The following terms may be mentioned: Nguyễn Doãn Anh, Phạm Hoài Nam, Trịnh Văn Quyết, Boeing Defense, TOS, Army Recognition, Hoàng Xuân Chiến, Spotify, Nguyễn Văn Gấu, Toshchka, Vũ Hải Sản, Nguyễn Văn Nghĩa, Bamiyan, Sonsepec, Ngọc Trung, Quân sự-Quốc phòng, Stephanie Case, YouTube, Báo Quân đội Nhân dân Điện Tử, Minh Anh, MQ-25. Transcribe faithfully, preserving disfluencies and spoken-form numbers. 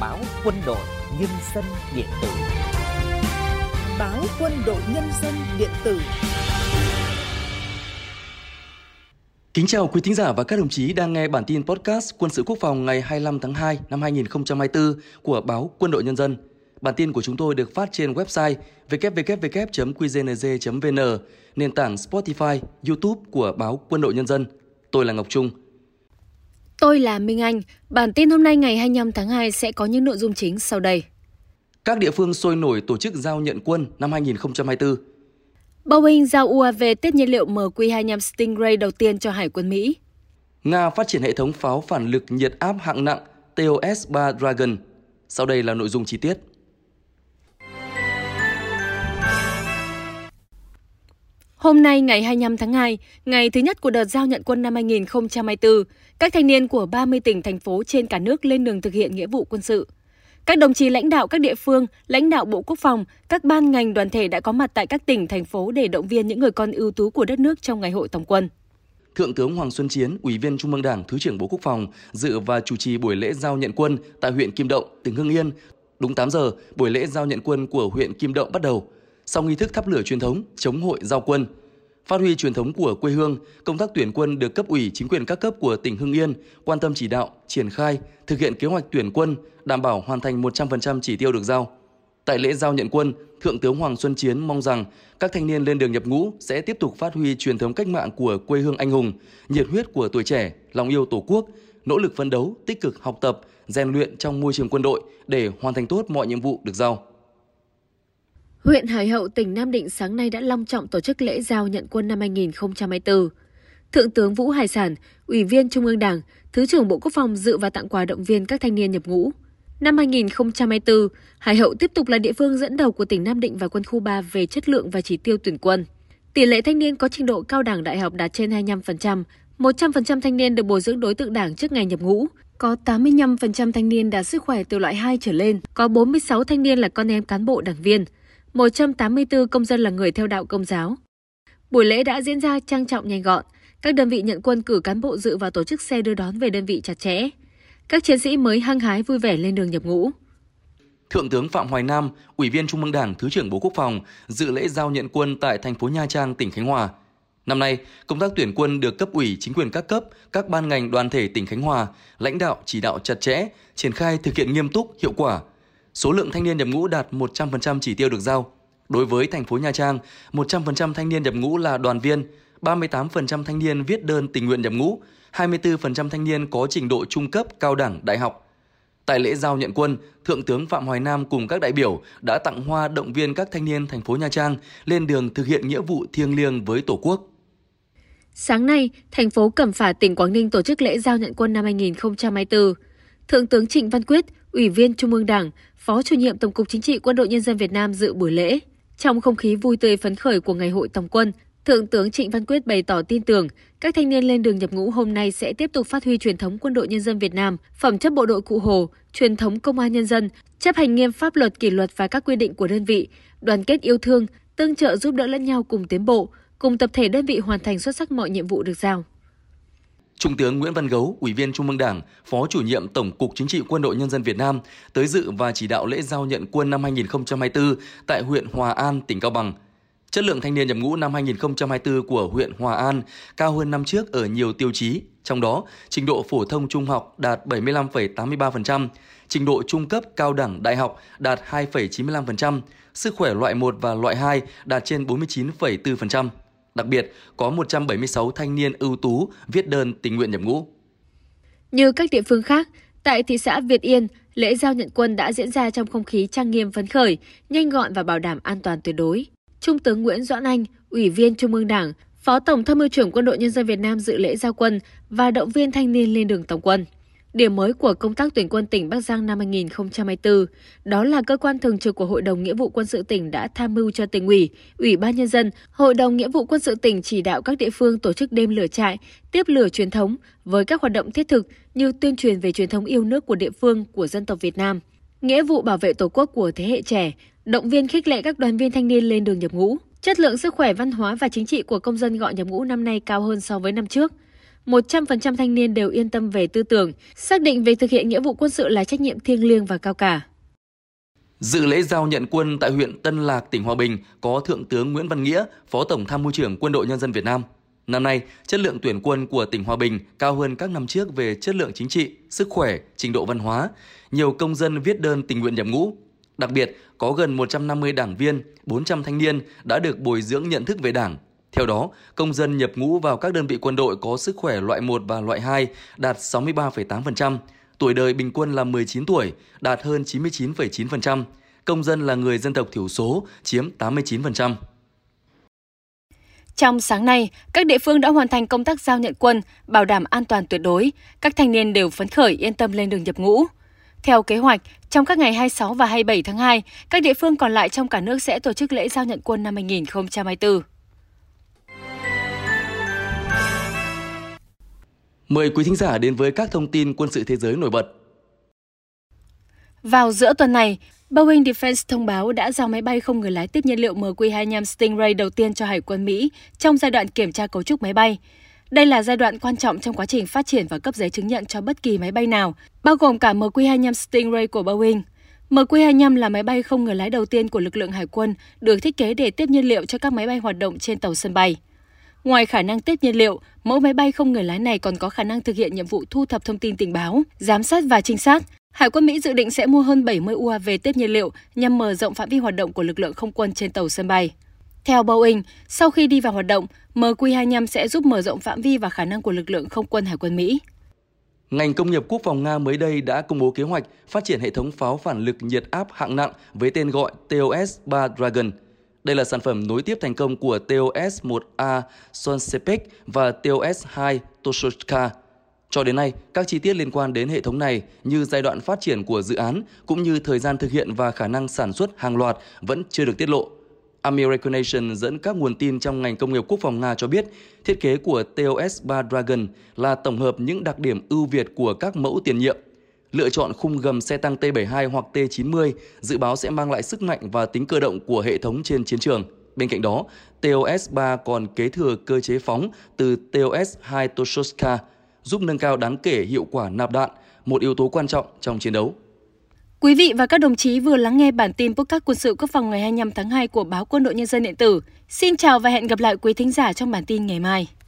Báo Quân đội Nhân dân Điện tử. Báo Quân đội Nhân dân Điện tử. Kính chào quý thính giả và các đồng chí đang nghe bản tin podcast Quân sự Quốc phòng ngày hai mươi lăm tháng hai năm hai nghìn không trăm hai mươi tư của Báo Quân đội Nhân dân. Bản tin của chúng tôi được phát trên website w w w chấm q g n g chấm v n, nền tảng Spotify, YouTube của Báo Quân đội Nhân dân. Tôi là Ngọc Trung. Tôi là Minh Anh. Bản tin hôm nay ngày hai mươi lăm tháng hai sẽ có những nội dung chính sau đây. Các địa phương sôi nổi tổ chức giao nhận quân năm hai nghìn không trăm hai mươi tư. Boeing giao u a vê tiếp nhiên liệu M Q hai mươi lăm Stingray đầu tiên cho Hải quân Mỹ. Nga phát triển hệ thống pháo phản lực nhiệt áp hạng nặng T O S ba Dragon. Sau đây là nội dung chi tiết. Hôm nay ngày hai mươi lăm tháng hai, ngày thứ nhất của đợt giao nhận quân năm hai nghìn không trăm hai mươi tư, các thanh niên của ba mươi tỉnh, thành phố trên cả nước lên đường thực hiện nghĩa vụ quân sự. Các đồng chí lãnh đạo các địa phương, lãnh đạo Bộ Quốc phòng, các ban ngành đoàn thể đã có mặt tại các tỉnh, thành phố để động viên những người con ưu tú của đất nước trong ngày hội tòng quân. Thượng tướng Hoàng Xuân Chiến, Ủy viên Trung ương Đảng, Thứ trưởng Bộ Quốc phòng, dự và chủ trì buổi lễ giao nhận quân tại huyện Kim Động, tỉnh Hưng Yên. Đúng tám giờ, buổi lễ giao nhận quân của huyện Kim Động bắt đầu. Sau nghi thức thắp lửa truyền thống, chống hội giao quân, phát huy truyền thống của quê hương, công tác tuyển quân được cấp ủy chính quyền các cấp của tỉnh Hưng Yên quan tâm chỉ đạo, triển khai, thực hiện kế hoạch tuyển quân, đảm bảo hoàn thành một trăm phần trăm chỉ tiêu được giao. Tại lễ giao nhận quân, Thượng tướng Hoàng Xuân Chiến mong rằng các thanh niên lên đường nhập ngũ sẽ tiếp tục phát huy truyền thống cách mạng của quê hương anh hùng, nhiệt huyết của tuổi trẻ, lòng yêu Tổ quốc, nỗ lực phấn đấu, tích cực học tập, rèn luyện trong môi trường quân đội để hoàn thành tốt mọi nhiệm vụ được giao. Huyện Hải Hậu, tỉnh Nam Định sáng nay đã long trọng tổ chức lễ giao nhận quân năm hai nghìn không trăm hai mươi tư. Thượng tướng Vũ Hải Sản, Ủy viên Trung ương Đảng, Thứ trưởng Bộ Quốc phòng dự và tặng quà động viên các thanh niên nhập ngũ. Năm hai nghìn không trăm hai mươi tư, Hải Hậu tiếp tục là địa phương dẫn đầu của tỉnh Nam Định và quân khu ba về chất lượng và chỉ tiêu tuyển quân. Tỷ lệ thanh niên có trình độ cao đẳng đại học đạt trên hai mươi lăm phần trăm, một trăm phần trăm thanh niên được bồi dưỡng đối tượng đảng trước ngày nhập ngũ. Có tám mươi lăm phần trăm thanh niên đạt sức khỏe từ loại hai trở lên, có bốn mươi sáu thanh niên là con em cán bộ đảng viên. một trăm tám mươi tư công dân là người theo đạo Công giáo. Buổi lễ đã diễn ra trang trọng nhanh gọn. Các đơn vị nhận quân cử cán bộ dự và tổ chức xe đưa đón về đơn vị chặt chẽ. Các chiến sĩ mới hăng hái vui vẻ lên đường nhập ngũ. Thượng tướng Phạm Hoài Nam, Ủy viên Trung ương Đảng, Thứ trưởng Bộ Quốc phòng, dự lễ giao nhận quân tại thành phố Nha Trang, tỉnh Khánh Hòa. Năm nay, công tác tuyển quân được cấp ủy, chính quyền các cấp, các ban ngành đoàn thể tỉnh Khánh Hòa, lãnh đạo chỉ đạo chặt chẽ, triển khai thực hiện nghiêm túc, hiệu quả. Số lượng thanh niên nhập ngũ đạt một trăm phần trăm chỉ tiêu được giao. Đối với thành phố Nha Trang, một trăm phần trăm thanh niên nhập ngũ là đoàn viên, ba mươi tám phần trăm thanh niên viết đơn tình nguyện nhập ngũ, hai mươi tư phần trăm thanh niên có trình độ trung cấp, cao đẳng, đại học. Tại lễ giao nhận quân, Thượng tướng Phạm Hoài Nam cùng các đại biểu đã tặng hoa động viên các thanh niên thành phố Nha Trang lên đường thực hiện nghĩa vụ thiêng liêng với Tổ quốc. Sáng nay, thành phố Cẩm Phả, tỉnh Quảng Ninh tổ chức lễ giao nhận quân năm hai nghìn không trăm hai mươi tư. Thượng tướng Trịnh Văn Quyết, Ủy viên Trung ương Đảng, Phó Chủ nhiệm Tổng cục Chính trị Quân đội Nhân dân Việt Nam dự buổi lễ. Trong không khí vui tươi phấn khởi của ngày hội tòng quân, Thượng tướng Trịnh Văn Quyết bày tỏ tin tưởng các thanh niên lên đường nhập ngũ hôm nay sẽ tiếp tục phát huy truyền thống Quân đội Nhân dân Việt Nam, phẩm chất bộ đội cụ Hồ, truyền thống công an nhân dân, chấp hành nghiêm pháp luật kỷ luật và các quy định của đơn vị, đoàn kết yêu thương, tương trợ giúp đỡ lẫn nhau cùng tiến bộ, cùng tập thể đơn vị hoàn thành xuất sắc mọi nhiệm vụ được giao. Trung tướng Nguyễn Văn Gấu, Ủy viên Trung ương Đảng, Phó Chủ nhiệm Tổng cục Chính trị Quân đội Nhân dân Việt Nam tới dự và chỉ đạo lễ giao nhận quân năm hai nghìn không trăm hai mươi tư tại huyện Hòa An, tỉnh Cao Bằng. Chất lượng thanh niên nhập ngũ năm hai nghìn không trăm hai mươi tư của huyện Hòa An cao hơn năm trước ở nhiều tiêu chí, trong đó trình độ phổ thông trung học đạt bảy mươi lăm phẩy tám mươi ba phần trăm, trình độ trung cấp cao đẳng đại học đạt hai phẩy chín mươi lăm phần trăm, sức khỏe loại một và loại hai đạt trên bốn mươi chín phẩy bốn phần trăm. Đặc biệt, có một trăm bảy mươi sáu thanh niên ưu tú viết đơn tình nguyện nhập ngũ. Như các địa phương khác, tại thị xã Việt Yên, lễ giao nhận quân đã diễn ra trong không khí trang nghiêm phấn khởi, nhanh gọn và bảo đảm an toàn tuyệt đối. Trung tướng Nguyễn Doãn Anh, Ủy viên Trung ương Đảng, Phó Tổng Tham mưu trưởng Quân đội Nhân dân Việt Nam dự lễ giao quân và động viên thanh niên lên đường tòng quân. Điểm mới của công tác tuyển quân tỉnh Bắc Giang năm hai nghìn không trăm hai mươi tư, đó là cơ quan thường trực của Hội đồng Nghĩa vụ Quân sự tỉnh đã tham mưu cho tỉnh ủy, Ủy ban Nhân dân, Hội đồng Nghĩa vụ Quân sự tỉnh chỉ đạo các địa phương tổ chức đêm lửa trại, tiếp lửa truyền thống với các hoạt động thiết thực như tuyên truyền về truyền thống yêu nước của địa phương, của dân tộc Việt Nam, nghĩa vụ bảo vệ Tổ quốc của thế hệ trẻ, động viên khích lệ các đoàn viên thanh niên lên đường nhập ngũ. Chất lượng sức khỏe, văn hóa và chính trị của công dân gọi nhập ngũ năm nay cao hơn so với năm trước. một trăm phần trăm thanh niên đều yên tâm về tư tưởng, xác định việc thực hiện nghĩa vụ quân sự là trách nhiệm thiêng liêng và cao cả. Dự lễ giao nhận quân tại huyện Tân Lạc, tỉnh Hòa Bình có Thượng tướng Nguyễn Văn Nghĩa, Phó Tổng Tham mưu trưởng Quân đội Nhân dân Việt Nam. Năm nay, chất lượng tuyển quân của tỉnh Hòa Bình cao hơn các năm trước về chất lượng chính trị, sức khỏe, trình độ văn hóa. Nhiều công dân viết đơn tình nguyện nhập ngũ. Đặc biệt, có gần một trăm năm mươi đảng viên, bốn trăm thanh niên đã được bồi dưỡng nhận thức về Đảng. Theo đó, công dân nhập ngũ vào các đơn vị quân đội có sức khỏe loại một và loại hai đạt sáu mươi ba phẩy tám phần trăm, tuổi đời bình quân là mười chín tuổi, đạt hơn chín mươi chín phẩy chín phần trăm, công dân là người dân tộc thiểu số chiếm tám mươi chín phần trăm. Trong sáng nay, các địa phương đã hoàn thành công tác giao nhận quân, bảo đảm an toàn tuyệt đối, các thanh niên đều phấn khởi yên tâm lên đường nhập ngũ. Theo kế hoạch, trong các ngày hai mươi sáu và hai mươi bảy tháng hai, các địa phương còn lại trong cả nước sẽ tổ chức lễ giao nhận quân năm hai nghìn không trăm hai mươi tư. Mời quý thính giả đến với các thông tin quân sự thế giới nổi bật. Vào giữa tuần này, Boeing Defense thông báo đã giao máy bay không người lái tiếp nhiên liệu M Q hai mươi lăm Stingray đầu tiên cho Hải quân Mỹ trong giai đoạn kiểm tra cấu trúc máy bay. Đây là giai đoạn quan trọng trong quá trình phát triển và cấp giấy chứng nhận cho bất kỳ máy bay nào, bao gồm cả M Q hai mươi lăm Stingray của Boeing. M Q hai mươi lăm là máy bay không người lái đầu tiên của lực lượng Hải quân, được thiết kế để tiếp nhiên liệu cho các máy bay hoạt động trên tàu sân bay. Ngoài khả năng tiếp nhiên liệu, mẫu máy bay không người lái này còn có khả năng thực hiện nhiệm vụ thu thập thông tin tình báo, giám sát và trinh sát. Hải quân Mỹ dự định sẽ mua hơn bảy mươi u a vê tiếp nhiên liệu nhằm mở rộng phạm vi hoạt động của lực lượng không quân trên tàu sân bay. Theo Boeing, sau khi đi vào hoạt động, M Q hai mươi lăm sẽ giúp mở rộng phạm vi và khả năng của lực lượng không quân Hải quân Mỹ. Ngành công nghiệp quốc phòng Nga mới đây đã công bố kế hoạch phát triển hệ thống pháo phản lực nhiệt áp hạng nặng với tên gọi T O S ba Dragon. Đây là sản phẩm nối tiếp thành công của T O S một A Sonsepec và T O S hai Toshchka. Cho đến nay, các chi tiết liên quan đến hệ thống này như giai đoạn phát triển của dự án cũng như thời gian thực hiện và khả năng sản xuất hàng loạt vẫn chưa được tiết lộ. Army Recognition dẫn các nguồn tin trong ngành công nghiệp quốc phòng Nga cho biết, thiết kế của T O S ba Dragon là tổng hợp những đặc điểm ưu việt của các mẫu tiền nhiệm. Lựa chọn khung gầm xe tăng T bảy mươi hai hoặc T chín mươi dự báo sẽ mang lại sức mạnh và tính cơ động của hệ thống trên chiến trường. Bên cạnh đó, T O S ba còn kế thừa cơ chế phóng từ T O S hai Toshchka, giúp nâng cao đáng kể hiệu quả nạp đạn, một yếu tố quan trọng trong chiến đấu. Quý vị và các đồng chí vừa lắng nghe bản tin podcast quân sự quốc phòng ngày hai mươi lăm tháng hai của Báo Quân đội Nhân dân Điện tử. Xin chào và hẹn gặp lại quý thính giả trong bản tin ngày mai.